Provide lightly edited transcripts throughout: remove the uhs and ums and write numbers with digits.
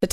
The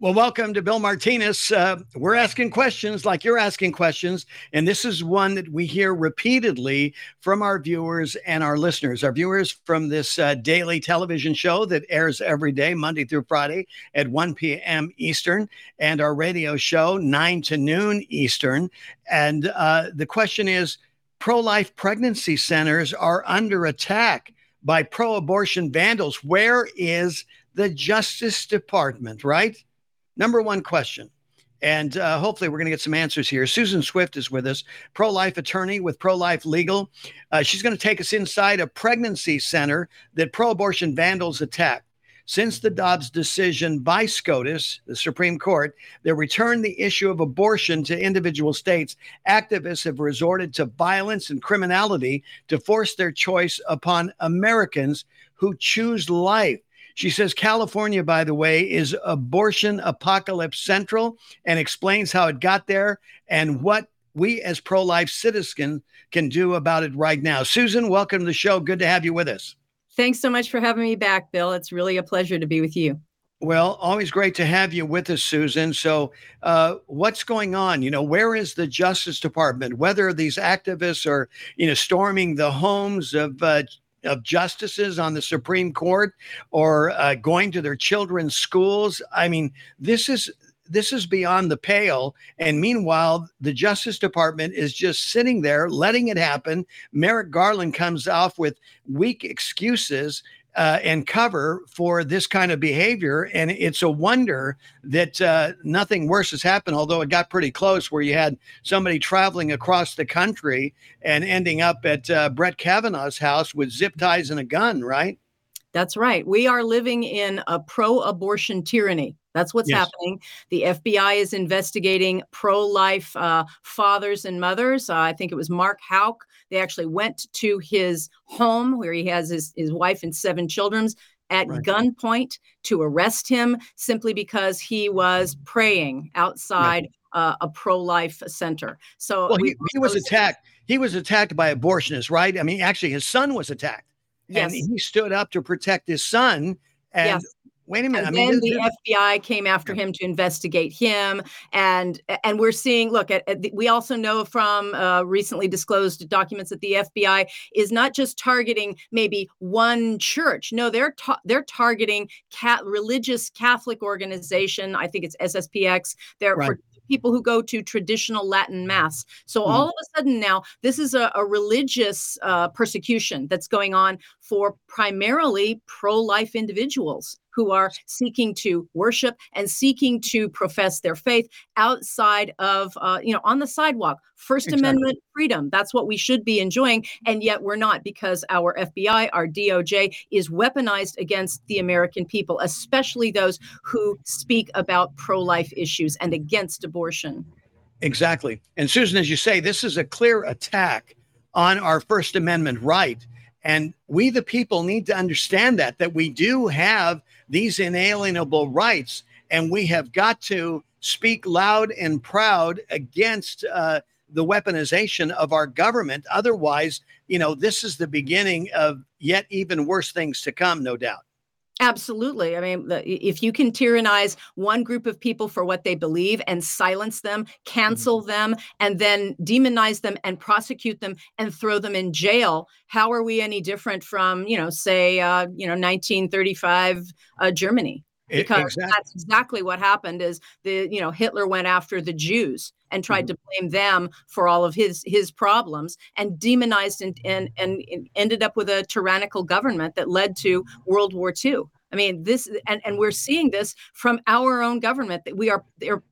Well, welcome to Bill Martinez. We're asking questions like you're asking questions, and this is one that we hear repeatedly from our viewers and our listeners. Our viewers from this daily television show that airs every day, Monday through Friday at 1 p.m. Eastern, and our radio show, 9 to noon Eastern. And the question is, pro-life pregnancy centers are under attack by pro-abortion vandals. Where is the Justice Department, right? Number one question, and hopefully we're going to get some answers here. Susan Swift is with us, pro-life attorney with Pro-Life Legal. She's going to take us inside a pregnancy center that pro-abortion vandals attacked. Since the Dobbs decision by SCOTUS, the Supreme Court, that returned the issue of abortion to individual states, activists have resorted to violence and criminality to force their choice upon Americans who choose life. She says California, by the way, is abortion apocalypse central, and explains how it got there and what we as pro-life citizens can do about it right now. Susan, welcome to the show. Good to have you with us. Thanks so much for having me back, Bill. It's really a pleasure to be with you. Well, always great to have you with us, Susan. So what's going on? You know, where is the Justice Department? Whether these activists are, you know, storming the homes of justices on the Supreme Court, or going to their children's schools. I mean, this is beyond the pale. And meanwhile, the Justice Department is just sitting there, letting it happen. Merrick Garland comes off with weak excuses and cover for this kind of behavior. And it's a wonder that nothing worse has happened, although it got pretty close, where you had somebody traveling across the country and ending up at Brett Kavanaugh's house with zip ties and a gun, right? That's right. We are living in a pro-abortion tyranny. That's what's happening. The FBI is investigating pro-life fathers and mothers. I think it was Mark Houck. They actually went to his home where he has his wife and seven children at gunpoint to arrest him simply because he was praying outside a pro-life center. So he was attacked. He was attacked by abortionists, right? I mean, actually, his son was attacked. Yes. And he stood up to protect his son. And wait a minute. And then the FBI came after him to investigate him. And we're seeing, look, we also know from recently disclosed documents that the FBI is not just targeting maybe one church. No, they're targeting religious Catholic organization. I think it's SSPX. They're for people who go to traditional Latin mass. So all of a sudden now, this is a religious persecution that's going on for primarily pro-life individuals who are seeking to worship and seeking to profess their faith outside of, on the sidewalk. First Amendment freedom. That's what we should be enjoying. And yet we're not, because our FBI, our DOJ is weaponized against the American people, especially those who speak about pro-life issues and against abortion. Exactly. And Susan, as you say, this is a clear attack on our First Amendment right. And we, the people, need to understand that we do have these inalienable rights, and we have got to speak loud and proud against the weaponization of our government. Otherwise, this is the beginning of yet even worse things to come, no doubt. Absolutely. I mean, if you can tyrannize one group of people for what they believe and silence them, cancel them, and then demonize them and prosecute them and throw them in jail, how are we any different from, say, 1935 Germany? Because that's exactly what happened is Hitler went after the Jews and tried to blame them for all of his problems and demonized and ended up with a tyrannical government that led to World War II. I mean, this and we're seeing this from our own government that our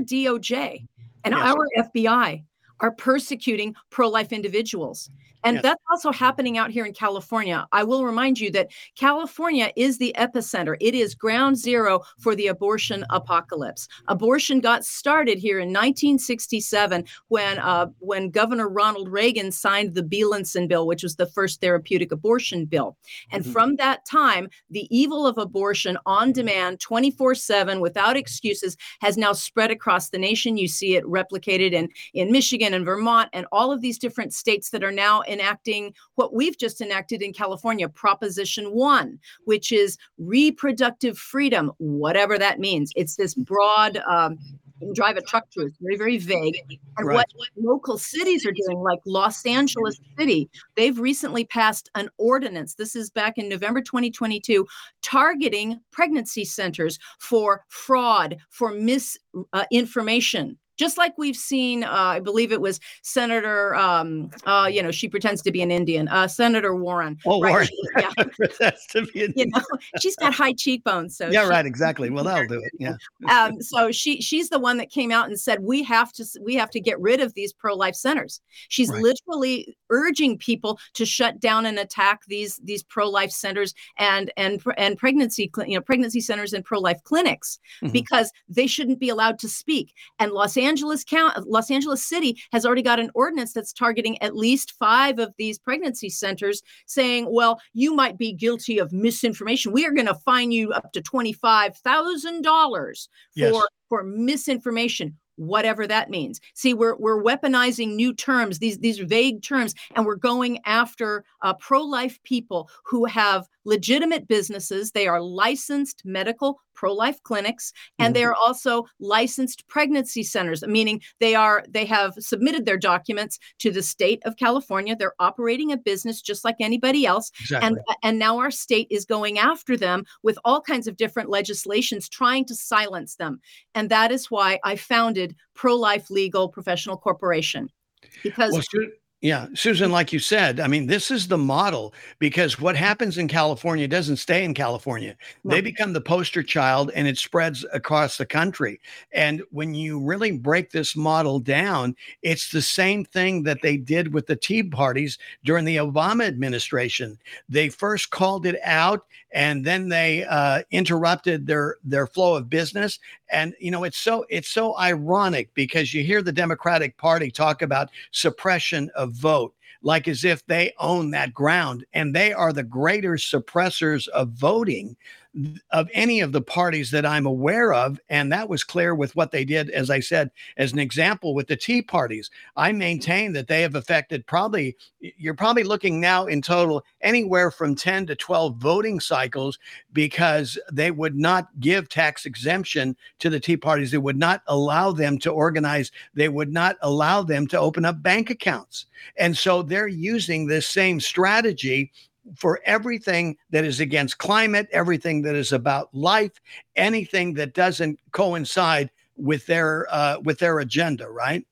DOJ and our FBI are persecuting pro-life individuals. And that's also happening out here in California. I will remind you that California is the epicenter. It is ground zero for the abortion apocalypse. Abortion got started here in 1967 when Governor Ronald Reagan signed the Beelenson bill, which was the first therapeutic abortion bill. And from that time, the evil of abortion on demand, 24/7, without excuses, has now spread across the nation. You see it replicated in Michigan and Vermont and all of these different states that are now enacting what we've just enacted in California, Proposition 1, which is reproductive freedom, whatever that means. It's this broad drive a truck through. It's very, very vague. And what local cities are doing, like Los Angeles City, they've recently passed an ordinance. This is back in November 2022, targeting pregnancy centers for fraud, for misinformation. Just like we've seen, I believe it was Senator, she pretends to be an Indian, Senator Warren. Oh, right? Warren. She pretends to be an Indian. She's got high cheekbones. So exactly. Well, that'll do it. Yeah. So she's the one that came out and said, we have to get rid of these pro-life centers. She's literally urging people to shut down and attack these pro-life centers and pregnancy centers and pro-life clinics because they shouldn't be allowed to speak. And Los Angeles City has already got an ordinance that's targeting at least 5 of these pregnancy centers saying, well, you might be guilty of misinformation. We are going to fine you up to $25,000 for misinformation, whatever that means. See, we're weaponizing new terms, these vague terms, and we're going after pro-life people who have legitimate businesses. They are licensed medical pro-life clinics, and they are also licensed pregnancy centers, meaning they have submitted their documents to the state of California. They're operating a business just like anybody else. Exactly. And now our state is going after them with all kinds of different legislations trying to silence them. And that is why I founded Pro-Life Legal Professional Corporation. Because... Yeah, Susan, like you said, I mean, this is the model, because what happens in California doesn't stay in California. They become the poster child and it spreads across the country. And when you really break this model down, it's the same thing that they did with the Tea Parties during the Obama administration. They first called it out and then they interrupted their flow of business. And, it's so ironic because you hear the Democratic Party talk about suppression of vote, like as if they own that ground, and they are the greater suppressors of voting of any of the parties that I'm aware of. And that was clear with what they did, as I said, as an example with the Tea Parties. I maintain that they have affected you're probably looking now in total anywhere from 10 to 12 voting cycles, because they would not give tax exemption to the Tea Parties. They would not allow them to organize. They would not allow them to open up bank accounts. And so they're using this same strategy for everything that is against climate, everything that is about life, anything that doesn't coincide with their agenda, right?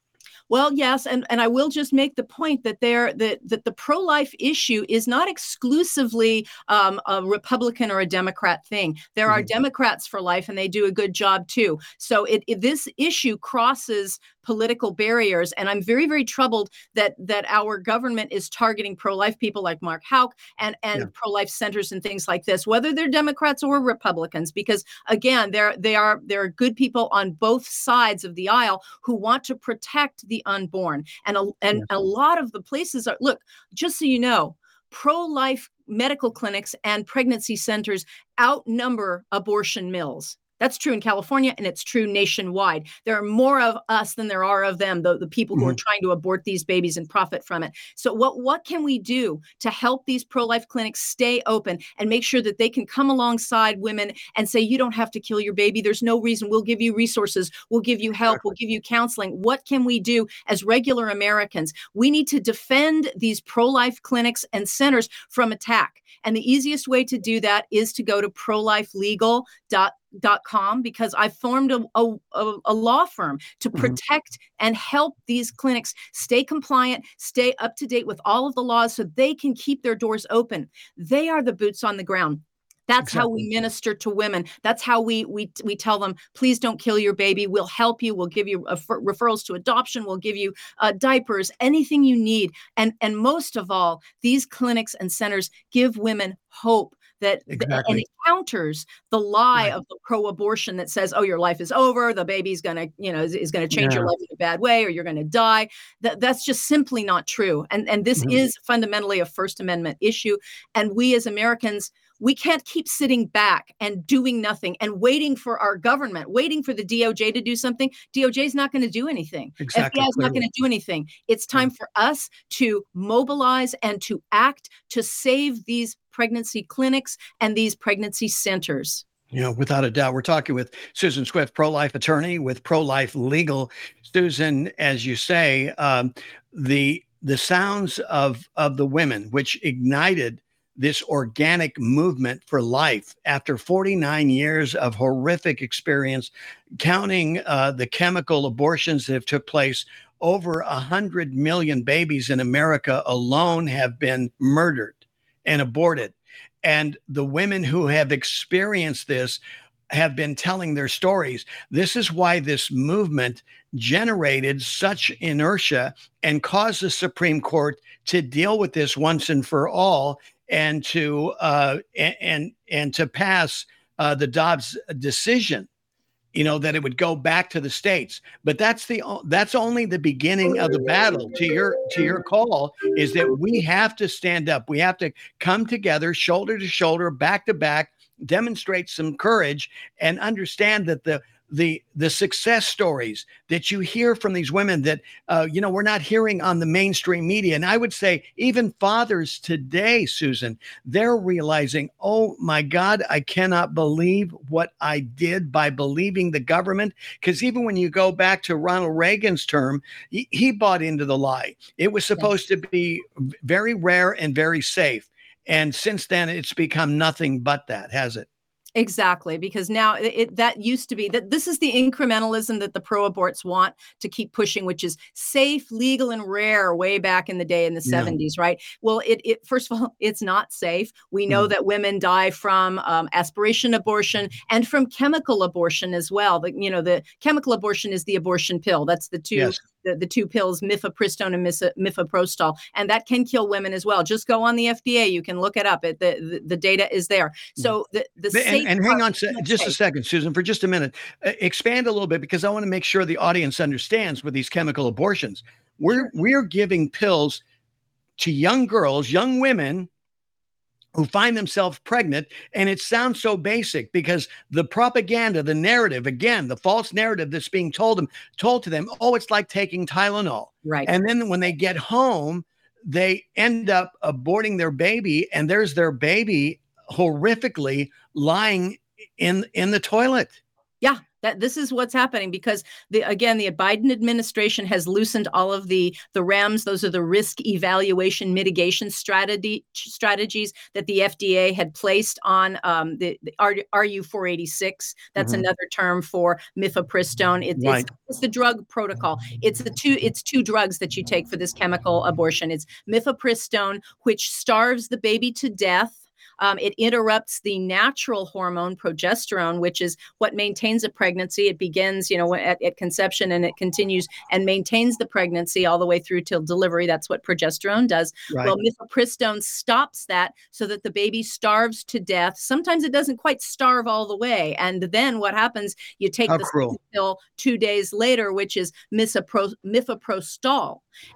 Well, yes, and I will just make the point that that the pro-life issue is not exclusively a Republican or a Democrat thing. There are Democrats for Life, and they do a good job too. So this issue crosses political barriers, and I'm very, very troubled that our government is targeting pro-life people like Mark Houck and pro-life centers and things like this, whether they're Democrats or Republicans, because again, there are good people on both sides of the aisle who want to protect the unborn. And a lot of the places are, look, just so you know, pro-life medical clinics and pregnancy centers outnumber abortion mills. That's true in California, and it's true nationwide. There are more of us than there are of them, the people who are trying to abort these babies and profit from it. So what can we do to help these pro-life clinics stay open and make sure that they can come alongside women and say, you don't have to kill your baby. There's no reason. We'll give you resources. We'll give you help. We'll give you counseling. What can we do as regular Americans? We need to defend these pro-life clinics and centers from attack. And the easiest way to do that is to go to ProLifeLegal.com, because I formed a law firm to protect and help these clinics stay compliant, stay up to date with all of the laws so they can keep their doors open. They are the boots on the ground. That's how we minister to women. That's how we tell them, please don't kill your baby. We'll help you. We'll give you referrals to adoption. We'll give you diapers, anything you need. And most of all, these clinics and centers give women hope that and it counters the lie of the pro-abortion that says, oh, your life is over. The baby's going to, is going to change your life in a bad way, or you're going to die. That's just simply not true. And this is fundamentally a First Amendment issue. And we as Americans, we can't keep sitting back and doing nothing and waiting for our government, waiting for the DOJ to do something. DOJ is not going to do anything. FBI is not going to do anything. It's time for us to mobilize and to act to save these pregnancy clinics and these pregnancy centers. Without a doubt. We're talking with Susan Swift, pro-life attorney with Pro-Life Legal. Susan, as you say, the sounds of the women, which ignited this organic movement for life after 49 years of horrific experience, counting the chemical abortions that have took place, over 100 million babies in America alone have been murdered and aborted. And the women who have experienced this have been telling their stories. This is why this movement generated such inertia and caused the Supreme Court to deal with this once and for all, and to and to pass the Dobbs decision, that it would go back to the states. But that's only the beginning of the battle. To your call is that we have to stand up. We have to come together, shoulder to shoulder, back to back, demonstrate some courage, and understand that the success stories that you hear from these women that, we're not hearing on the mainstream media. And I would say even fathers today, Susan, they're realizing, oh my God, I cannot believe what I did by believing the government. Because even when you go back to Ronald Reagan's term, he bought into the lie. It was supposed to be very rare and very safe. And since then, it's become nothing but that, has it? Exactly, because now that used to be that this is the incrementalism that the pro-aborts want to keep pushing, which is safe, legal, and rare way back in the day in the 70s, right? Well, it first of all, it's not safe. We know that women die from aspiration abortion and from chemical abortion as well. The chemical abortion is the abortion pill. That's the two. Yes. The two pills, Mifepristone and Mifeprostol, and that can kill women as well. Just go on the FDA; you can look it up. The data is there. So and hang on just a second, Susan, for just a minute. Expand a little bit, because I want to make sure the audience understands with these chemical abortions, we're giving pills to young girls, young women who find themselves pregnant. And it sounds so basic because the propaganda, the narrative, again, the false narrative that's being told to them, oh, it's like taking Tylenol. Right. And then when they get home, they end up aborting their baby, and there's their baby horrifically lying in the toilet. Yeah. This is what's happening because, the Biden administration has loosened all of the REMS. Those are the risk evaluation mitigation strategies that the FDA had placed on the RU 486. That's another term for Mifepristone. It's the drug protocol. It's two drugs that you take for this chemical abortion. It's Mifepristone, which starves the baby to death. It interrupts the natural hormone progesterone, which is what maintains a pregnancy. It begins, at conception, and it continues and maintains the pregnancy all the way through till delivery. That's what progesterone does. Right. Well, Mifepristone stops that so that the baby starves to death. Sometimes it doesn't quite starve all the way. And then what happens, you take the pill 2 days later, which is Mifeprostol.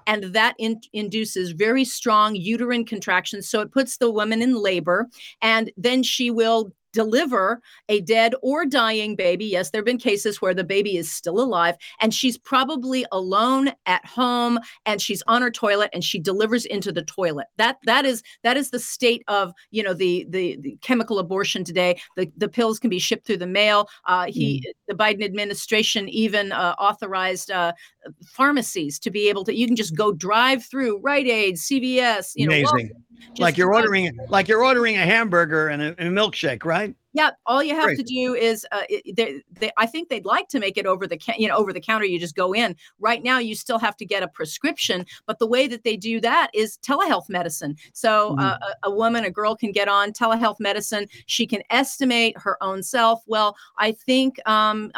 And that induces very strong uterine contractions. So it puts the woman in labor. And then she will deliver a dead or dying baby. Yes, there have been cases where the baby is still alive and she's probably alone at home and she's on her toilet and she delivers into the toilet. That is the state of, you know, the chemical abortion today. The pills can be shipped through the mail. The Biden administration even authorized pharmacies to be able to, you can just go drive through Rite Aid, CVS, you know, Walgreens, like you're ordering a hamburger and a milkshake, right? Yeah. All you have to do is, I think they'd like to make it over the counter. You just go in. Right now, you still have to get a prescription, but the way that they do that is telehealth medicine. So a girl can get on telehealth medicine. She can estimate her own self. Well, I think I'm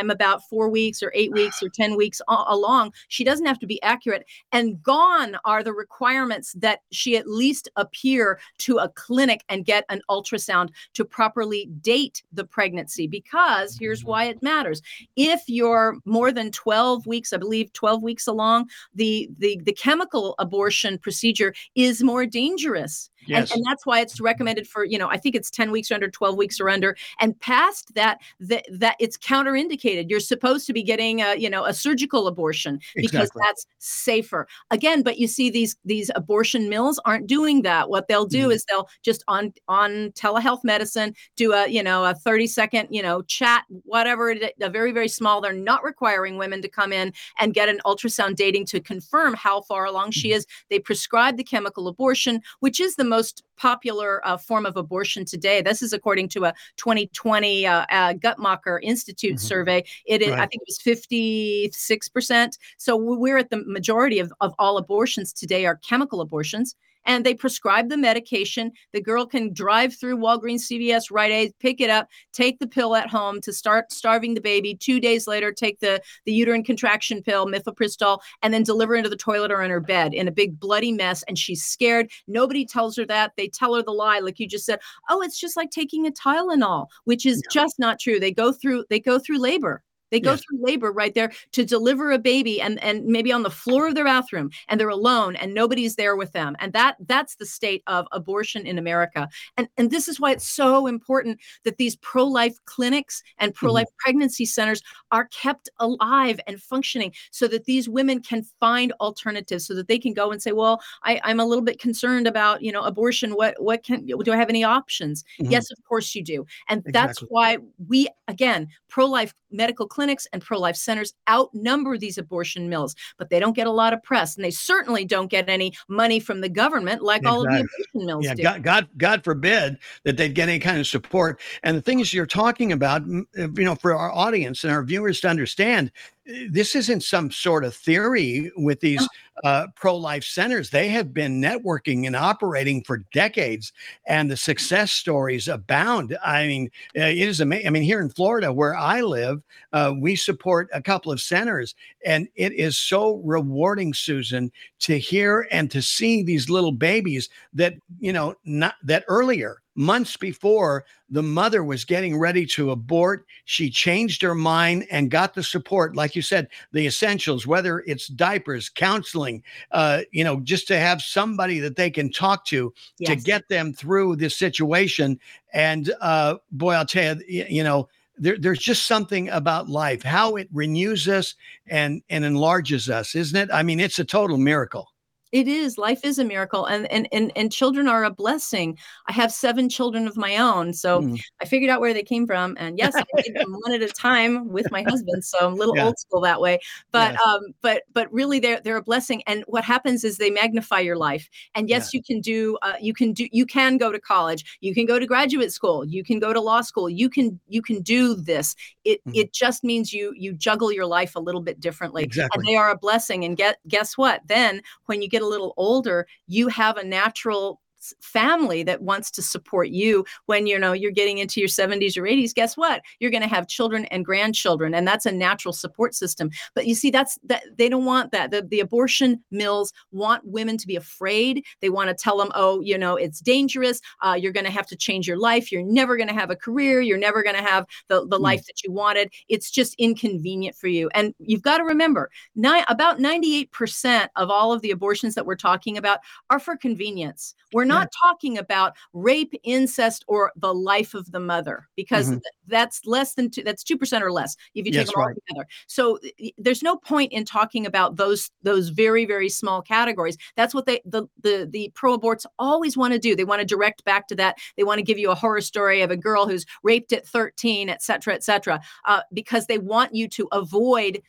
about 4 weeks or 8 weeks or 10 weeks along. She doesn't have to be accurate. And gone are the requirements that she at least appear to a clinic and get an ultrasound to properly date the pregnancy, because here's why it matters. If you're more than 12 weeks, I believe 12 weeks along, the chemical abortion procedure is more dangerous. Yes. And that's why it's recommended for, you know, I think it's 10 weeks or under, 12 weeks or under. And past that, that it's counterindicated. You're supposed to be getting a surgical abortion because that's safer. Again, but you see these abortion mills aren't doing that. What they'll do is they'll just on telehealth medicine, do a 30-second, chat, whatever it is, a very, very small. They're not requiring women to come in and get an ultrasound dating to confirm how far along she is. They prescribe the chemical abortion, which is the most popular form of abortion today. This is according to a 2020 Guttmacher Institute survey. It is, I think it was 56%. So we're at the majority of all abortions today are chemical abortions. And they prescribe the medication. The girl can drive through Walgreens, CVS, Rite Aid, pick it up, take the pill at home to start starving the baby. 2 days later, take the uterine contraction pill, Mifepristol, and then deliver into the toilet or in her bed in a big bloody mess. And she's scared. Nobody tells her that. They tell her the lie, like you just said. Oh, it's just like taking a Tylenol, which is just not true. They go through labor. They go through labor right there to deliver a baby and maybe on the floor of their bathroom, and they're alone and nobody's there with them. And that's the state of abortion in America. And this is why it's so important that these pro-life clinics and pro-life pregnancy centers are kept alive and functioning so that these women can find alternatives, so that they can go and say, well, I'm a little bit concerned about, abortion. Do I have any options? Yes, of course you do. And that's why we, again, pro-life medical clinics and pro-life centers outnumber these abortion mills, but they don't get a lot of press, and they certainly don't get any money from the government like all of the abortion mills do. God forbid that they'd get any kind of support. And the things you're talking about, for our audience and our viewers to understand, this isn't some sort of theory with these pro-life centers. They have been networking and operating for decades, and the success stories abound. I mean, it is amazing. I mean, here in Florida, where I live, we support a couple of centers, and it is so rewarding, Susan, to hear and to see these little babies that, not that earlier, months before the mother was getting ready to abort, she changed her mind and got the support, like you said, the essentials, whether it's diapers, counseling, just to have somebody that they can talk to to get them through this situation. And boy, I'll tell you, there's just something about life, how it renews us and enlarges us, isn't it? I mean, it's a total miracle. It is. Life is a miracle. And children are a blessing. I have 7 children of my own. So I figured out where they came from. And yes, I did them one at a time with my husband. So I'm a little old school that way. But but really they're a blessing. And what happens is they magnify your life. And yes, you can go to college, you can go to graduate school, you can go to law school, you can do this. It just means you juggle your life a little bit differently. Exactly. And they are a blessing. And guess what? Then when you get a little older, you have a natural family that wants to support you. When you're getting into your 70s or 80s, guess what? You're going to have children and grandchildren, and that's a natural support system. But you see, they don't want that. The abortion mills want women to be afraid. They want to tell them, oh, it's dangerous. You're going to have to change your life. You're never going to have a career. You're never going to have the life that you wanted. It's just inconvenient for you. And you've got to remember, about 98% of all of the abortions that we're talking about are for convenience. We're not not talking about rape, incest, or the life of the mother, because that's less than that's 2% or less if you take them all together. So there's no point in talking about those very, very small categories. That's what the pro-aborts always want to do. They want to direct back to that. They want to give you a horror story of a girl who's raped at 13, et cetera, because they want you to avoid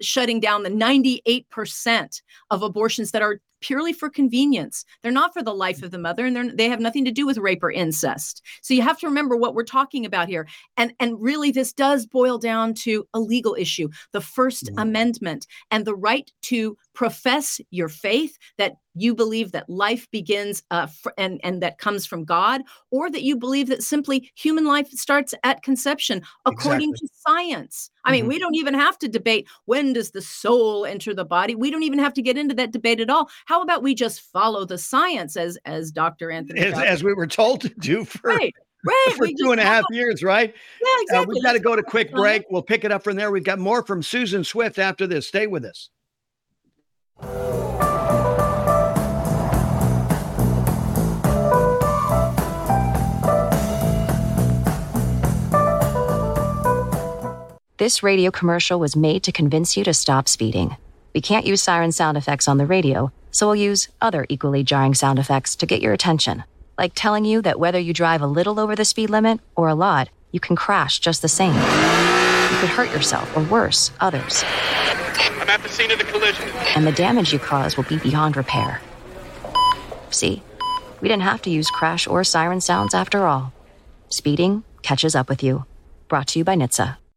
shutting down the 98% of abortions that are purely for convenience. They're not for the life of the mother, and they have nothing to do with rape or incest. So you have to remember what we're talking about here. And really, this does boil down to a legal issue, the First Amendment and the right to profess your faith that you believe that life begins and that comes from God, or that you believe that simply human life starts at conception, according to science. I mean, we don't even have to debate when does the soul enter the body. We don't even have to get into that debate at all. How about we just follow the science as Dr. Anthony? As we were told to do for for 2.5 years, right? Yeah, exactly. We've got to go to a quick break. We'll pick it up from there. We've got more from Susan Swift after this. Stay with us. This radio commercial was made to convince you to stop speeding. We can't use siren sound effects on the radio, so we'll use other equally jarring sound effects to get your attention, like telling you that whether you drive a little over the speed limit or a lot, you can crash just the same. You could hurt yourself, or worse, others. I'm at the scene of the collision. And the damage you cause will be beyond repair. See, we didn't have to use crash or siren sounds after all. Speeding catches up with you. Brought to you by NHTSA.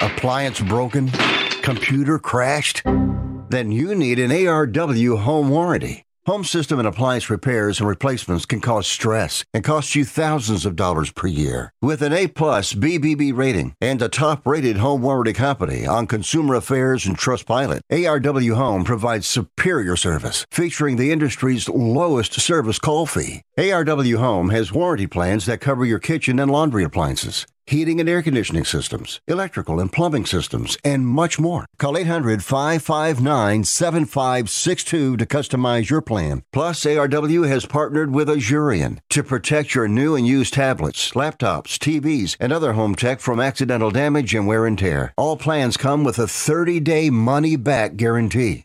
Appliance broken? Computer crashed? Then you need an ARW home warranty. Home system and appliance repairs and replacements can cause stress and cost you thousands of dollars per year. With an A-plus BBB rating and a top-rated home warranty company on Consumer Affairs and Trustpilot, ARW Home provides superior service, featuring the industry's lowest service call fee. ARW Home has warranty plans that cover your kitchen and laundry appliances, heating and air conditioning systems, electrical and plumbing systems, and much more. Call 800-559-7562 to customize your plan. Plus, ARW has partnered with Azurian to protect your new and used tablets, laptops, TVs, and other home tech from accidental damage and wear and tear. All plans come with a 30-day money-back guarantee.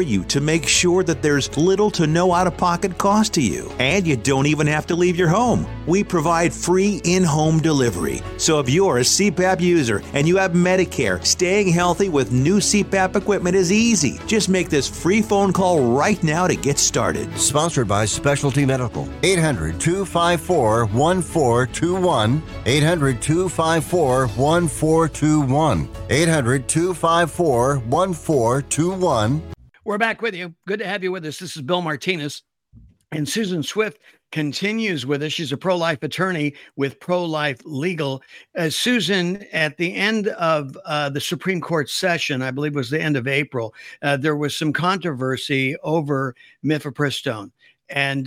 you to make sure that there's little to no out-of-pocket cost to you. And you don't even have to leave your home. We provide free in-home delivery. So if you're a CPAP user and you have Medicare, staying healthy with new CPAP equipment is easy. Just make this free phone call right now to get started. Sponsored by Specialty Medical. 800-254-1421. 800-254-1421. 800-254-1421. We're back with you. Good to have you with us. This is Bill Martinez. And Susan Swift continues with us. She's a pro-life attorney with Pro-Life Legal. Susan, at the end of the Supreme Court session, I believe it was the end of April, there was some controversy over Mifepristone. And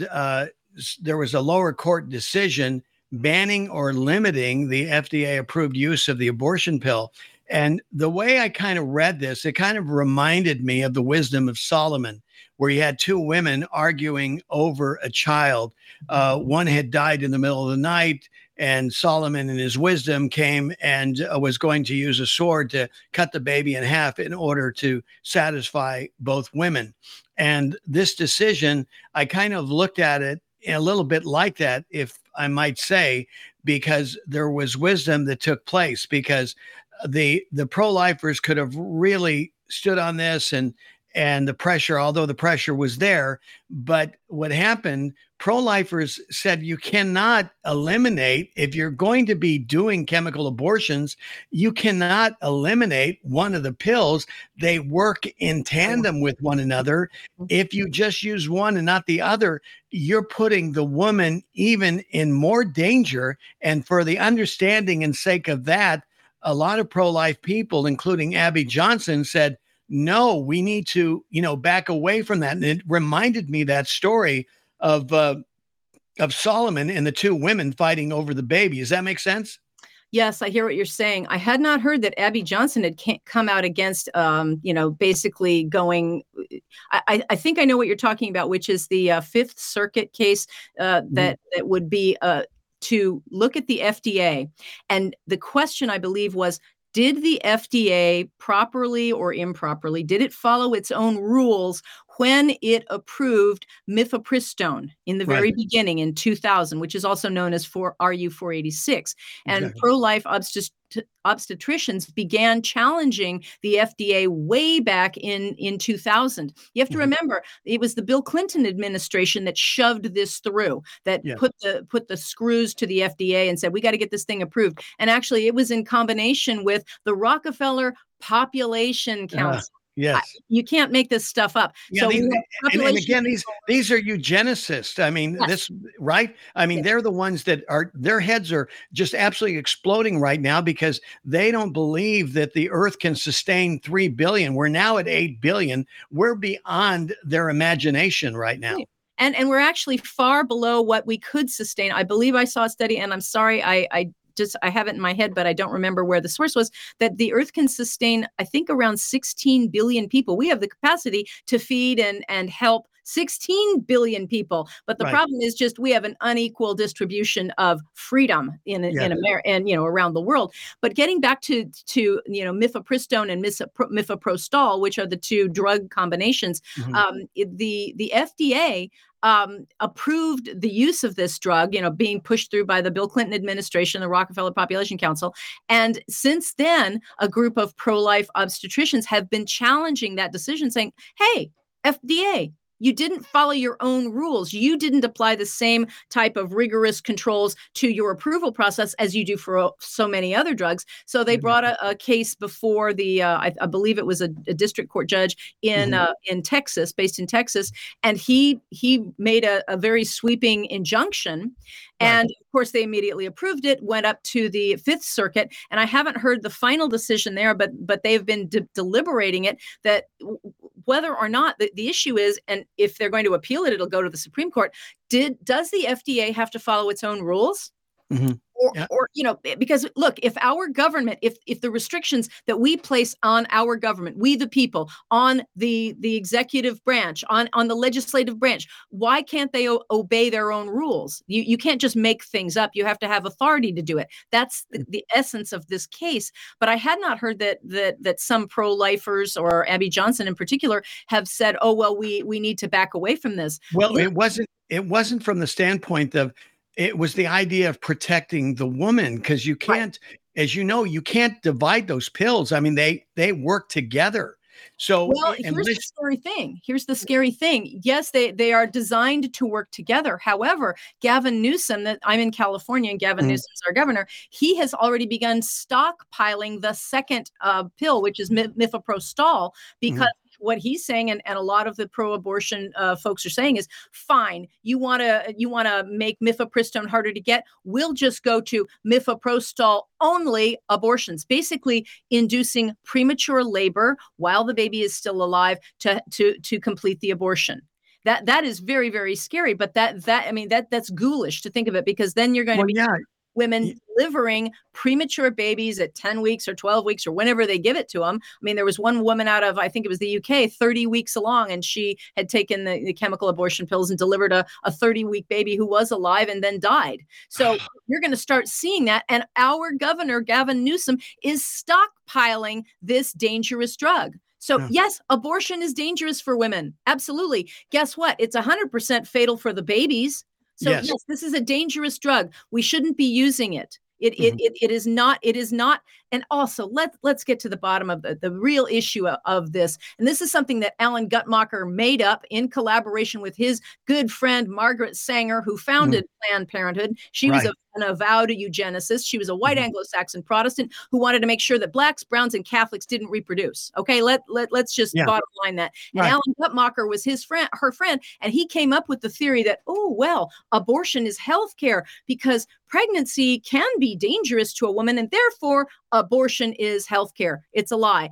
there was a lower court decision banning or limiting the FDA-approved use of the abortion pill. And the way I kind of read this, it kind of reminded me of the wisdom of Solomon, where you had two women arguing over a child. One had died in the middle of the night, and Solomon in his wisdom came and was going to use a sword to cut the baby in half in order to satisfy both women. And this decision, I kind of looked at it a little bit like that, if I might say, because there was wisdom that took place, because the pro-lifers could have really stood on this and the pressure, although the pressure was there. But what happened, pro-lifers said, you cannot eliminate, if you're going to be doing chemical abortions, you cannot eliminate one of the pills. They work in tandem with one another. If you just use one and not the other, you're putting the woman even in more danger. And for the understanding and sake of that, a lot of pro-life people, including Abby Johnson, said, no, we need to, back away from that. And it reminded me that story of Solomon and the two women fighting over the baby. Does that make sense? Yes, I hear what you're saying. I had not heard that Abby Johnson had come out against, basically going. I think I know what you're talking about, which is the Fifth Circuit case that would be to look at the FDA. And the question, I believe, was, did the FDA properly or improperly, did it follow its own rules when it approved Mifepristone in the very beginning in 2000, which is also known as RU 486? And pro-life obstetricians began challenging the FDA way back in 2000. You have to remember, it was the Bill Clinton administration that shoved this through, that put the screws to the FDA and said, we got to get this thing approved. And actually, it was in combination with the Rockefeller Population Council. You can't make this stuff up. Yeah, so and again, these are eugenicists. I mean, this, right? I mean, they're the ones that are, their heads are just absolutely exploding right now because they don't believe that the earth can sustain 3 billion. We're now at 8 billion. We're beyond their imagination right now. Right. And we're actually far below what we could sustain. I believe I saw a study, and I'm sorry, I have it in my head, but I don't remember where the source was, that the earth can sustain, I think, around 16 billion people. We have the capacity to feed and help 16 billion people. But the problem is just we have an unequal distribution of freedom in America and, around the world. But getting back to Mifepristone and Mifeprostol, which are the two drug combinations, the FDA approved the use of this drug, being pushed through by the Bill Clinton administration, the Rockefeller Population Council. And since then, a group of pro-life obstetricians have been challenging that decision, saying, hey, FDA, you didn't follow your own rules. You didn't apply the same type of rigorous controls to your approval process as you do for so many other drugs. So they brought a case before the, I believe it was a district court judge in Texas, based in Texas, and he made a very sweeping injunction. And of course, they immediately approved it, went up to the Fifth Circuit. And I haven't heard the final decision there, but they've been deliberating it, that whether or not the issue is, and if they're going to appeal it, it'll go to the Supreme Court. Does the FDA have to follow its own rules? Or because look, if our government, if the restrictions that we place on our government, we the people, on the executive branch, on the legislative branch, why can't they obey their own rules? You can't just make things up. You have to have authority to do it. That's the essence of this case. But I had not heard that some pro-lifers, or Abby Johnson in particular, have said, oh, well, we need to back away from this. Well, it wasn't from the standpoint of, it was the idea of protecting the woman, because you can't, as you know, you can't divide those pills. I mean, they work together. So here's the scary thing. Yes, they are designed to work together. However, Gavin Newsom, I'm in California, and Gavin Newsom's our governor, he has already begun stockpiling the second pill, which is Mifeprostol, because what he's saying, and a lot of the pro-abortion folks are saying, is fine. You want to make Mifepristone harder to get? We'll just go to Mifeprostol only abortions, basically inducing premature labor while the baby is still alive to complete the abortion. That is very, very scary. But that's ghoulish to think of it, because then you're going to be women delivering premature babies at 10 weeks or 12 weeks or whenever they give it to them. I mean, there was one woman out of, I think it was the UK, 30 weeks along, and she had taken the chemical abortion pills and delivered a 30-week baby who was alive and then died. So you're going to start seeing that. And our governor, Gavin Newsom, is stockpiling this dangerous drug. So yes, abortion is dangerous for women. Absolutely. Guess what? It's 100% fatal for the babies. So yes, this is a dangerous drug. We shouldn't be using it. It is not. And also, let's get to the bottom of the real issue of this. And this is something that Alan Guttmacher made up in collaboration with his good friend, Margaret Sanger, who founded Planned Parenthood. She was an avowed eugenicist. She was a white Anglo-Saxon Protestant who wanted to make sure that blacks, browns, and Catholics didn't reproduce. Okay, let's just bottom line that. And Alan Guttmacher was his friend, her friend, and he came up with the theory that, abortion is health care because pregnancy can be dangerous to a woman, and therefore abortion is health care. It's a lie.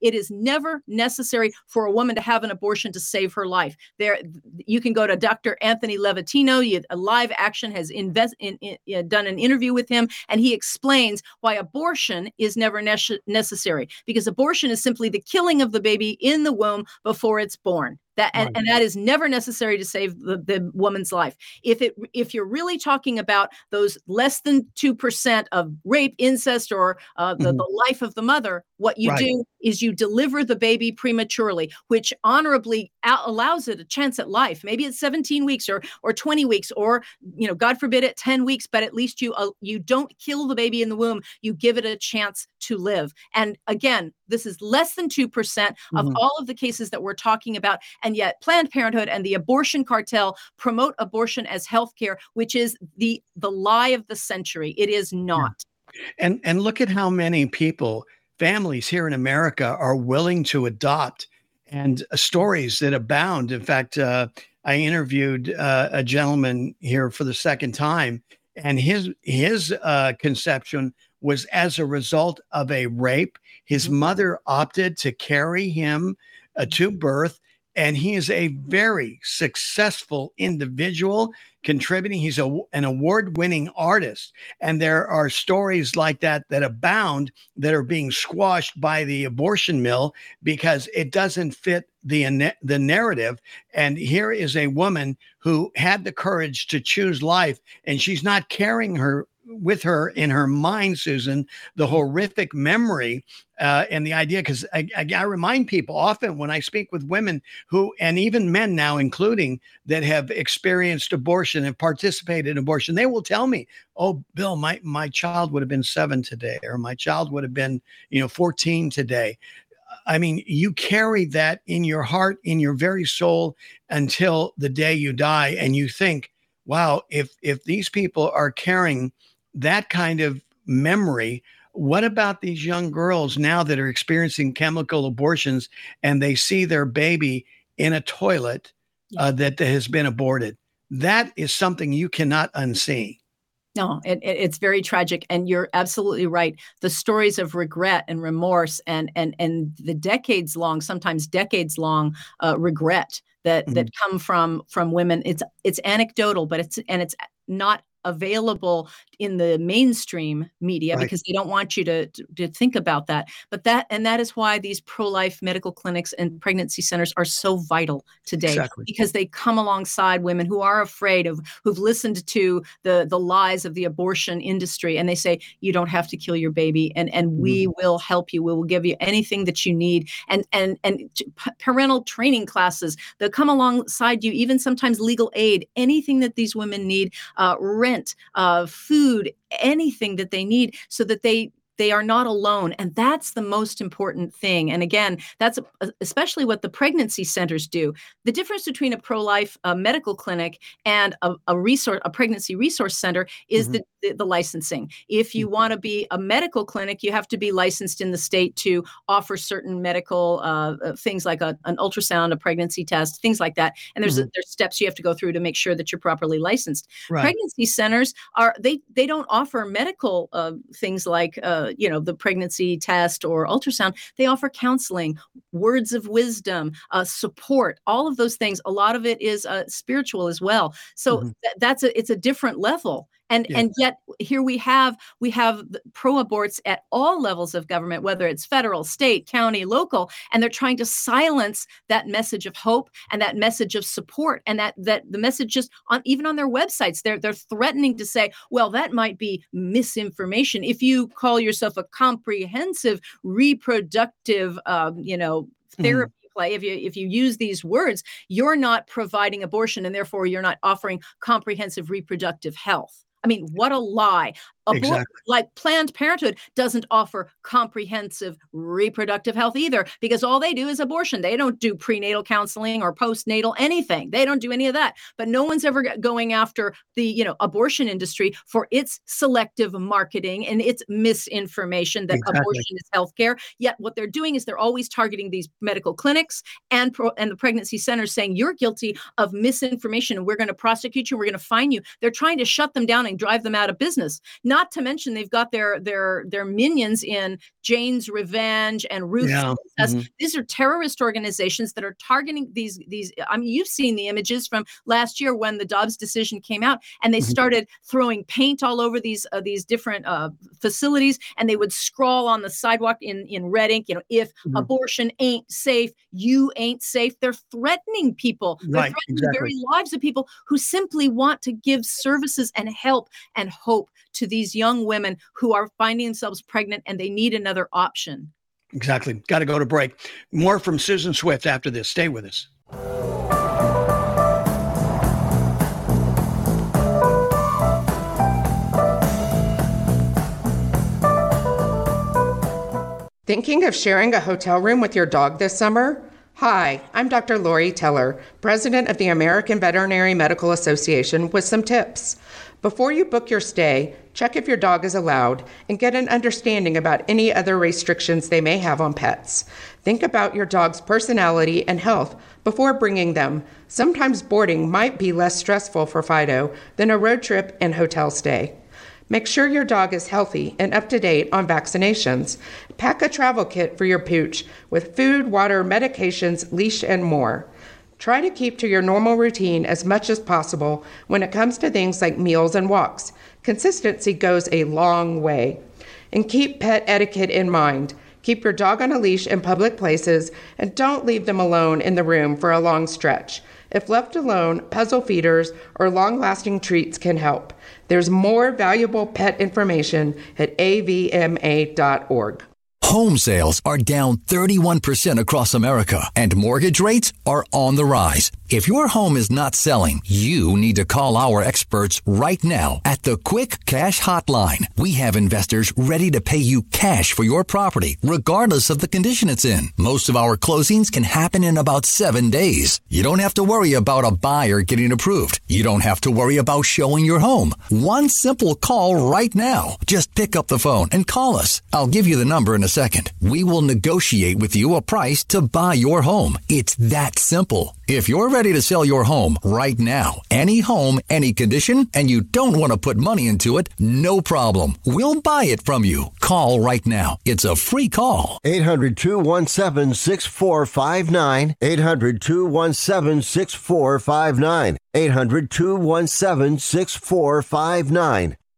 It is never necessary for a woman to have an abortion to save her life. There, you can go to Dr. Anthony Levatino. Live Action has done an interview with him, and he explains why abortion is never necessary, because abortion is simply the killing of the baby in the womb before it's born. And that is never necessary to save the woman's life. If you're really talking about those less than 2% of rape, incest, or the life of the mother, what you do is you deliver the baby prematurely, which honorably allows it a chance at life. Maybe it's 17 weeks or 20 weeks, or, God forbid, at 10 weeks, but at least you don't kill the baby in the womb. You give it a chance to live. And again, this is less than 2% of all of the cases that we're talking about. And yet Planned Parenthood and the abortion cartel promote abortion as healthcare, which is the lie of the century. It is not. And look at how many people, families here in America, are willing to adopt, and stories that abound. In fact, I interviewed a gentleman here for the second time, and his conception was as a result of a rape. His mother opted to carry him to birth. And he is a very successful individual contributing. He's an award-winning artist. And there are stories like that abound that are being squashed by the abortion mill because it doesn't fit the narrative. And here is a woman who had the courage to choose life, and she's not carrying with her in her mind, Susan, the horrific memory and the idea, because I remind people often when I speak with women who, and even men now including, that have experienced abortion and participated in abortion, they will tell me, oh, Bill, my child would have been 7 today, or my child would have been 14 today. I mean, you carry that in your heart, in your very soul, until the day you die, and you think, wow, if these people are carrying that kind of memory, what about these young girls now that are experiencing chemical abortions and they see their baby in a toilet that has been aborted? That is something you cannot unsee. No, it's very tragic. And you're absolutely right. The stories of regret and remorse and the sometimes decades long regret that come from women. It's anecdotal, but it's not available in the mainstream media because they don't want you to think about that. But that is why these pro-life medical clinics and pregnancy centers are so vital today, because they come alongside women who are afraid who've listened to the lies of the abortion industry. And they say, you don't have to kill your baby. And we will help you. We will give you anything that you need. And parental training classes, they'll come alongside you, even sometimes legal aid, anything that these women need, food, anything that they need, so that they are not alone. And that's the most important thing. And again, that's especially what the pregnancy centers do. The difference between a pro-life medical clinic and a pregnancy resource center is the licensing. If you want to be a medical clinic, you have to be licensed in the state to offer certain medical things like an ultrasound, a pregnancy test, things like that. And there's steps you have to go through to make sure that you're properly licensed. Right. Pregnancy centers they don't offer medical things like the pregnancy test or ultrasound. They offer counseling, words of wisdom, support, all of those things. A lot of it is spiritual as well. So it's a different level. And yet here we have pro-aborts at all levels of government, whether it's federal, state, county, local, and they're trying to silence that message of hope and that message of support, and that the message just even on their websites, they're threatening to say, well, that might be misinformation. If you call yourself a comprehensive reproductive therapy play, if you use these words, you're not providing abortion and therefore you're not offering comprehensive reproductive health. I mean, what a lie. Exactly. Like Planned Parenthood doesn't offer comprehensive reproductive health either, because all they do is abortion. They don't do prenatal counseling or postnatal anything. They don't do any of that. But no one's ever going after the, abortion industry for its selective marketing and its misinformation that abortion is healthcare. Yet what they're doing is they're always targeting these medical clinics and the pregnancy centers, saying you're guilty of misinformation and we're going to prosecute you. We're going to fine you. They're trying to shut them down and drive them out of business. Not to mention they've got their minions in Jane's Revenge and Ruth's. Yeah. Mm-hmm. These are terrorist organizations that are targeting these. I mean, you've seen the images from last year when the Dobbs decision came out, and they started throwing paint all over these different facilities, and they would scrawl on the sidewalk in red ink, if abortion ain't safe, you ain't safe. They're threatening people. They're threatening the very lives of people who simply want to give services and help and hope to these young women who are finding themselves pregnant and they need another option. Exactly. Got to go to break. More from Susan Swift after this. Stay with us. Thinking of sharing a hotel room with your dog this summer? Hi, I'm Dr. Lori Teller, president of the American Veterinary Medical Association, with some tips. Before you book your stay, check if your dog is allowed and get an understanding about any other restrictions they may have on pets. Think about your dog's personality and health before bringing them. Sometimes boarding might be less stressful for Fido than a road trip and hotel stay. Make sure your dog is healthy and up to date on vaccinations. Pack a travel kit for your pooch with food, water, medications, leash, and more. Try to keep to your normal routine as much as possible when it comes to things like meals and walks. Consistency goes a long way. And keep pet etiquette in mind. Keep your dog on a leash in public places and don't leave them alone in the room for a long stretch. If left alone, puzzle feeders or long-lasting treats can help. There's more valuable pet information at avma.org. Home sales are down 31% across America, and mortgage rates are on the rise. If your home is not selling, you need to call our experts right now at the Quick Cash Hotline. We have investors ready to pay you cash for your property, regardless of the condition it's in. Most of our closings can happen in about 7 days. You don't have to worry about a buyer getting approved. You don't have to worry about showing your home. One simple call right now. Just pick up the phone and call us. I'll give you the number in a second. We will negotiate with you a price to buy your home. It's that simple. If you're ready to sell your home right now, any home, any condition, and you don't want to put money into it, no problem. We'll buy it from you. Call right now. It's a free call. 800-217-6459. 800-217-6459. 800-217-6459.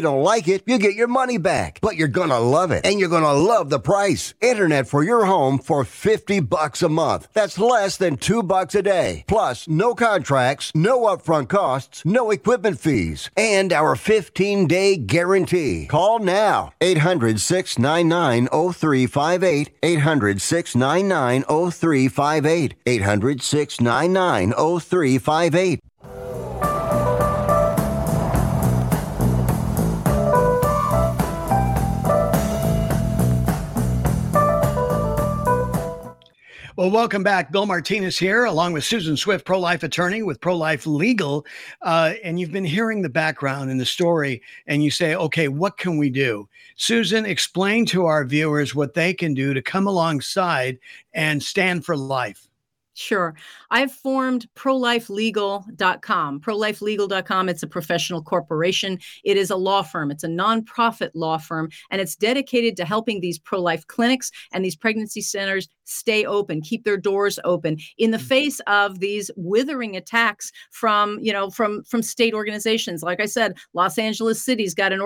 don't like it, you get your money back, but you're gonna love it, and you're gonna love the price. Internet for your home for $50 a month. That's less than $2 a day. Plus, no contracts, no upfront costs, no equipment fees, and our 15-day guarantee. Call now. 800-699-0358. 800-699-0358. 800-699-0358. Well, welcome back. Bill Martinez here, along with Susan Swift, pro-life attorney with Pro-Life Legal. And you've been hearing the background and the story, and you say, okay, what can we do? Susan, explain to our viewers what they can do to come alongside and stand for life. Sure. I've formed ProLifeLegal.com. ProLifeLegal.com, it's a professional corporation. It is a law firm. It's a nonprofit law firm, and it's dedicated to helping these pro-life clinics and these pregnancy centers stay open, keep their doors open in the face of these withering attacks from state organizations. Like I said, Los Angeles City's got an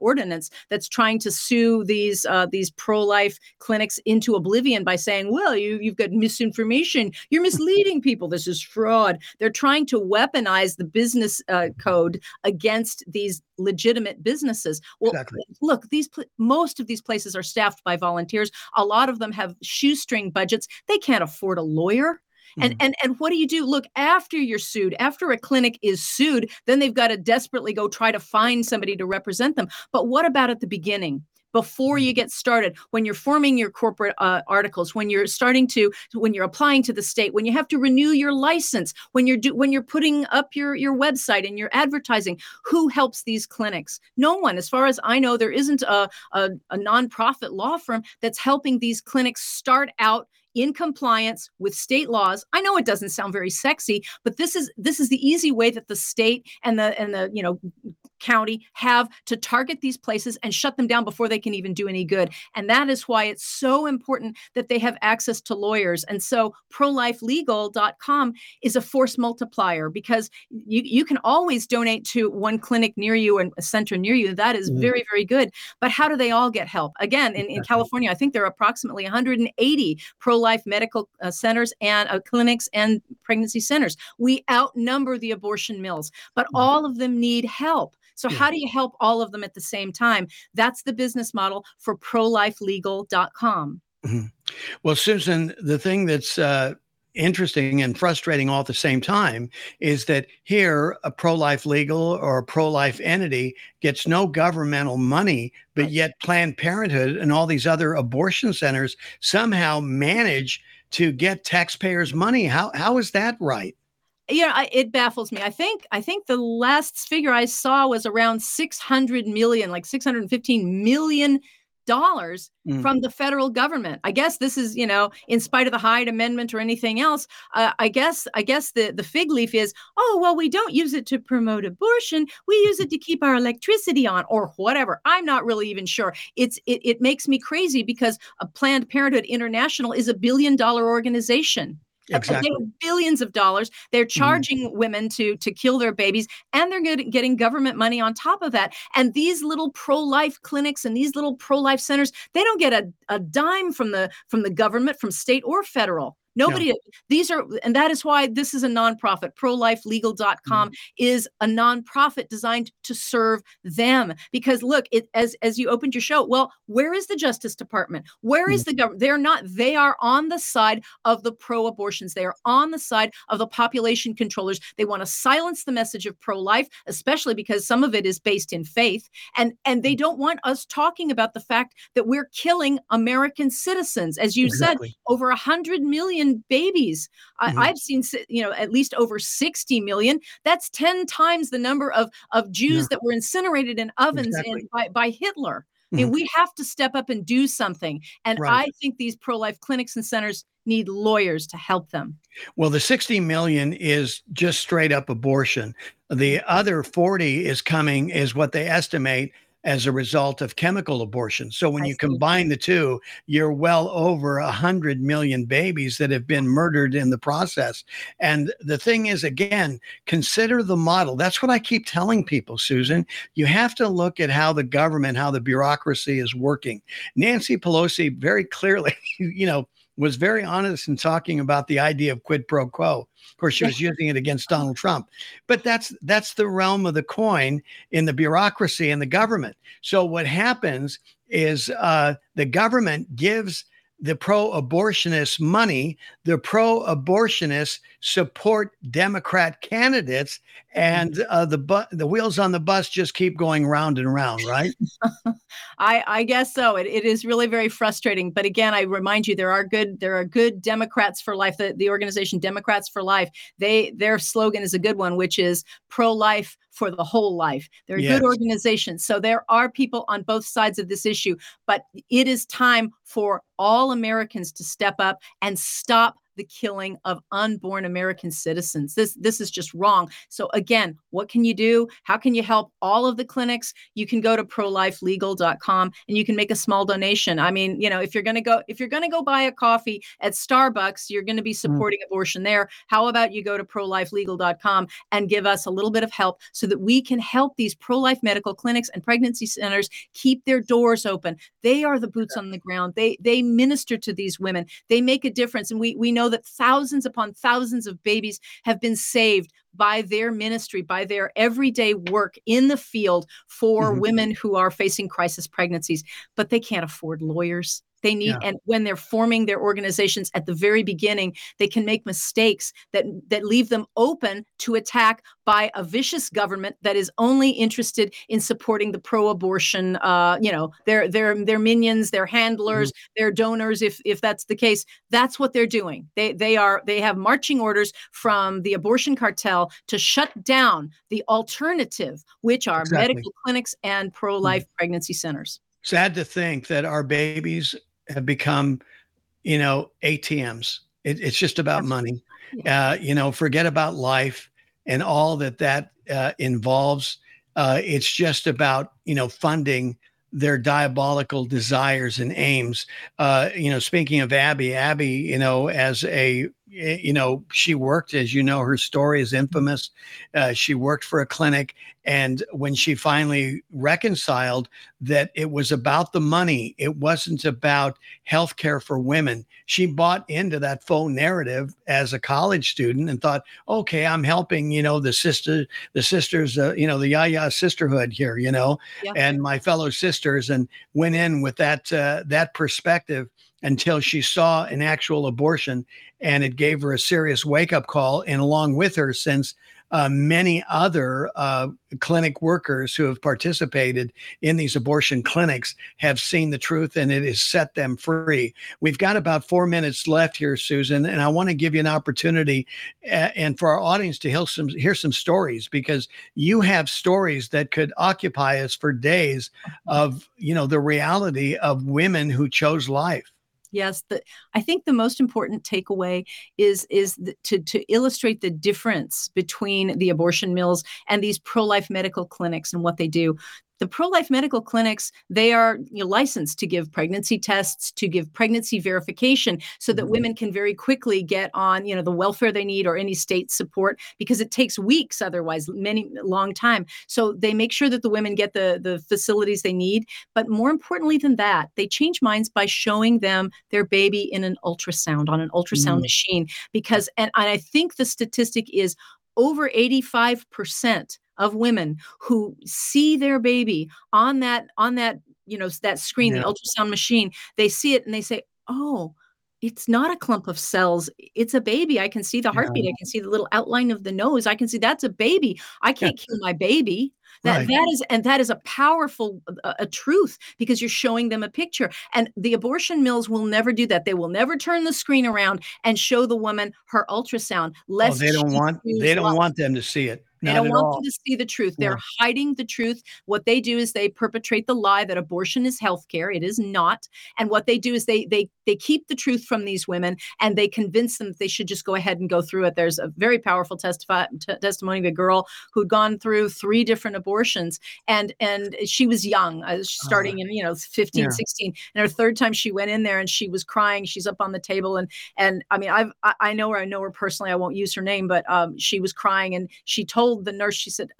ordinance that's trying to sue these pro-life clinics into oblivion by saying, well, you've got misinformation. You're misleading people. This is fraud. They're trying to weaponize the business code against these legitimate businesses. Well, exactly. Look, most of these places are staffed by volunteers. A lot of them have shoestring budgets. They can't afford a lawyer. And what do you do? Look, after you're sued, after a clinic is sued, then they've got to desperately go try to find somebody to represent them. But what about at the beginning? Before you get started, when you're forming your corporate articles, when you're applying to the state, when you have to renew your license, when you're putting up your website and your advertising, who helps these clinics? No one. As far as I know, there isn't a nonprofit law firm that's helping these clinics start out in compliance with state laws. I know it doesn't sound very sexy, but this is the easy way that the state and the county have to target these places and shut them down before they can even do any good. And that is why it's so important that they have access to lawyers. And so ProLifeLegal.com is a force multiplier, because you can always donate to one clinic near you and a center near you. That is very, very good. But how do they all get help? Again, in California, I think there are approximately 180 pro-life medical centers and clinics and pregnancy centers. We outnumber the abortion mills, but all of them need help. So how do you help all of them at the same time? That's the business model for ProLifeLegal.com. Mm-hmm. Well, Susan, the thing that's interesting and frustrating all at the same time is that here a pro-life legal or a pro-life entity gets no governmental money, but yet Planned Parenthood and all these other abortion centers somehow manage to get taxpayers' money. How is that right? It baffles me. I think the last figure I saw was around $615 million from the federal government. I guess this is, in spite of the Hyde Amendment or anything else, I guess the fig leaf is, oh, well, we don't use it to promote abortion. We use it to keep our electricity on or whatever. I'm not really even sure. It makes me crazy, because Planned Parenthood International is $1 billion organization. Exactly. They have billions of dollars. They're charging women to kill their babies, and they're getting government money on top of that. And these little pro-life clinics and these little pro-life centers, they don't get a dime from the government, from state or federal. Nobody. No. And that is why this is a nonprofit. ProLifeLegal.com is a nonprofit designed to serve them. Because look, as you opened your show, well, where is the Justice Department? Where is the government? They are on the side of the pro-abortions. They are on the side of the population controllers. They want to silence the message of pro-life, especially because some of it is based in faith. And they don't want us talking about the fact that we're killing American citizens. As you said, over 100 million babies. I've seen, at least over 60 million. That's 10 times the number of Jews that were incinerated in ovens by Hitler. I mean, we have to step up and do something. And I think these pro-life clinics and centers need lawyers to help them. Well, the 60 million is just straight up abortion. The other 40 is what they estimate as a result of chemical abortion. So when you combine the two, you're well over 100 million babies that have been murdered in the process. And the thing is, again, consider the model. That's what I keep telling people, Susan. You have to look at how the government, how the bureaucracy is working. Nancy Pelosi very clearly, was very honest in talking about the idea of quid pro quo. Of course, she was using it against Donald Trump. But that's the realm of the coin in the bureaucracy and the government. So what happens is the government gives the pro-abortionists money. The pro-abortionists support Democrat candidates, and the wheels on the bus just keep going round and round, right? I guess so. It is really very frustrating. But again, I remind you, there are good Democrats for Life. The organization Democrats for Life, their slogan is a good one, which is pro-life for the whole life. They're a good organization. So there are people on both sides of this issue, but it is time for all Americans to step up and stop the killing of unborn American citizens. This is just wrong. So again, what can you do? How can you help all of the clinics? You can go to ProLifeLegal.com and you can make a small donation. I mean, you know, if you're going to go buy a coffee at Starbucks, you're going to be supporting abortion there. How about you go to ProLifeLegal.com and give us a little bit of help so that we can help these pro-life medical clinics and pregnancy centers keep their doors open. They are the boots on the ground. They minister to these women. They make a difference. And we know that thousands upon thousands of babies have been saved by their ministry, by their everyday work in the field for women who are facing crisis pregnancies, but they can't afford lawyers. They need, and when they're forming their organizations at the very beginning, they can make mistakes that leave them open to attack by a vicious government that is only interested in supporting the pro-abortion, their minions, their handlers, their donors. If that's the case, that's what they're doing. They have marching orders from the abortion cartel to shut down the alternative, which are medical clinics and pro-life pregnancy centers. Sad to think that our babies have become, ATMs. It's just about money, forget about life and all that involves. It's just about, funding their diabolical desires and aims. Speaking of Abby, she worked, as you know, her story is infamous. She worked for a clinic. And when she finally reconciled that it was about the money, it wasn't about healthcare for women. She bought into that faux narrative as a college student and thought, okay, I'm helping, the sisters, the Yaya sisterhood here, and my fellow sisters, and went in with that perspective until she saw an actual abortion, and it gave her a serious wake-up call. And along with her, since many other clinic workers who have participated in these abortion clinics have seen the truth, and it has set them free. We've got about 4 minutes left here, Susan, and I want to give you an opportunity and for our audience to hear some stories, because you have stories that could occupy us for days of, the reality of women who chose life. Yes, I think the most important takeaway is to illustrate the difference between the abortion mills and these pro-life medical clinics and what they do. The pro-life medical clinics, they are licensed to give pregnancy tests, to give pregnancy verification so that women can very quickly get on, the welfare they need or any state support, because it takes weeks, otherwise long time. So they make sure that the women get the facilities they need. But more importantly than that, they change minds by showing them their baby in an ultrasound, on an ultrasound machine, because, and I think the statistic is over 85% of women who see their baby on that screen, the ultrasound machine, they see it and they say, oh, it's not a clump of cells. It's a baby. I can see the heartbeat. I can see the little outline of the nose. I can see that's a baby. I can't kill my baby. That is a powerful a truth, because you're showing them a picture. And the abortion mills will never do that. They will never turn the screen around and show the woman her ultrasound. They don't want them to see it. They don't want them to see the truth. They're hiding the truth. What they do is they perpetrate the lie that abortion is healthcare. It is not. And what they do is they keep the truth from these women, and they convince them that they should just go ahead and go through it. There's a very powerful testimony of a girl who'd gone through 3 different abortions, and she was young, starting in 15, 16. And her third time she went in there and she was crying. She's up on the table, and I mean I know her personally. I won't use her name, but she was crying, and she told the nurse, she said,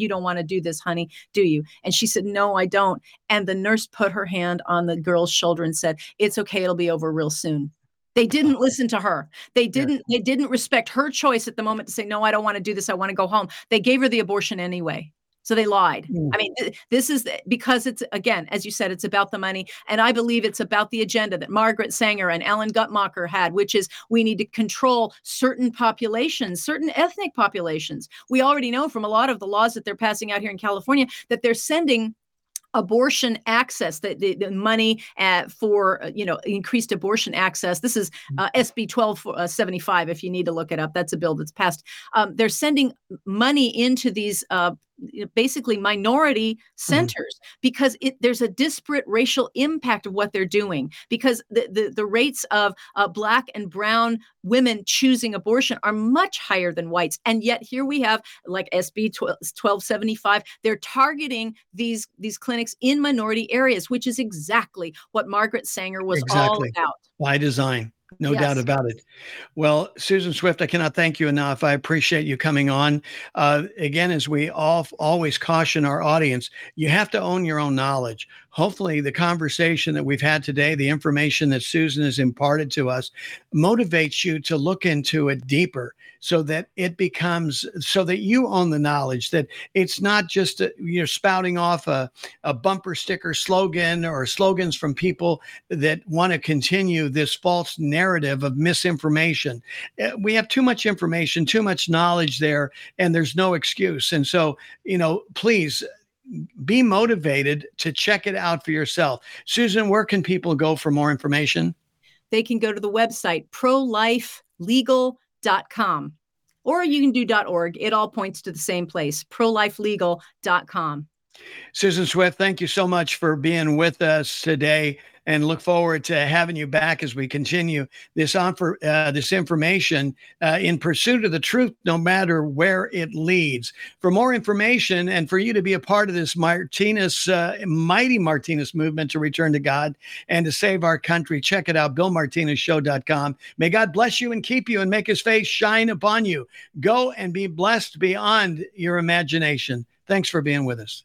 you don't want to do this, honey, do you? And she said, no, I don't. And the nurse put her hand on the girl's shoulder and said, it's okay, it'll be over real soon. They didn't listen to her. They didn't respect her choice at the moment to say, no, I don't want to do this. I want to go home. They gave her the abortion anyway. So they lied. I mean, this is because it's, again, as you said, it's about the money. And I believe it's about the agenda that Margaret Sanger and Alan Guttmacher had, which is we need to control certain populations, certain ethnic populations. We already know from a lot of the laws that they're passing out here in California that they're sending abortion access, the money for increased abortion access. This is SB 1275, if you need to look it up. That's a bill that's passed. They're sending money into these basically minority centers, because there's a disparate racial impact of what they're doing, because the rates of Black and brown women choosing abortion are much higher than whites. And yet here we have like SB 1275. They're targeting these clinics in minority areas, which is exactly what Margaret Sanger was all about. By design. No doubt about it. Well, Susan Swift, I cannot thank you enough. I appreciate you coming on. Again, as we always caution our audience, you have to own your own knowledge. Hopefully the conversation that we've had today, the information that Susan has imparted to us, motivates you to look into it deeper, so that you own the knowledge, that it's not just you're spouting off a bumper sticker slogan or slogans from people that want to continue this false narrative of misinformation. We have too much information, too much knowledge there, and there's no excuse. And so, please be motivated to check it out for yourself. Susan, where can people go for more information? They can go to the website, ProLifeLegal.com, or you can do .org. It all points to the same place, ProLifeLegal.com. Susan Swift, thank you so much for being with us today, and look forward to having you back as we continue this information in pursuit of the truth, no matter where it leads. For more information and for you to be a part of this mighty Martinez movement to return to God and to save our country, check it out, BillMartinezShow.com. May God bless you and keep you and make his face shine upon you. Go and be blessed beyond your imagination. Thanks for being with us.